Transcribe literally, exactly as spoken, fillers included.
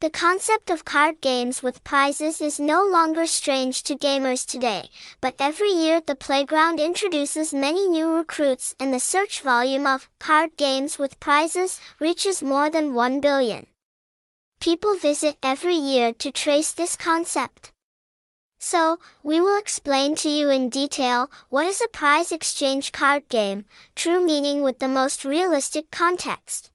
The concept of card games with prizes is no longer strange to gamers today, but every year the playground introduces many new recruits and the search volume of card games with prizes reaches more than one billion. People visit every year to trace this concept. So, we will explain to you in detail what is a prize exchange card game, true meaning with the most realistic context.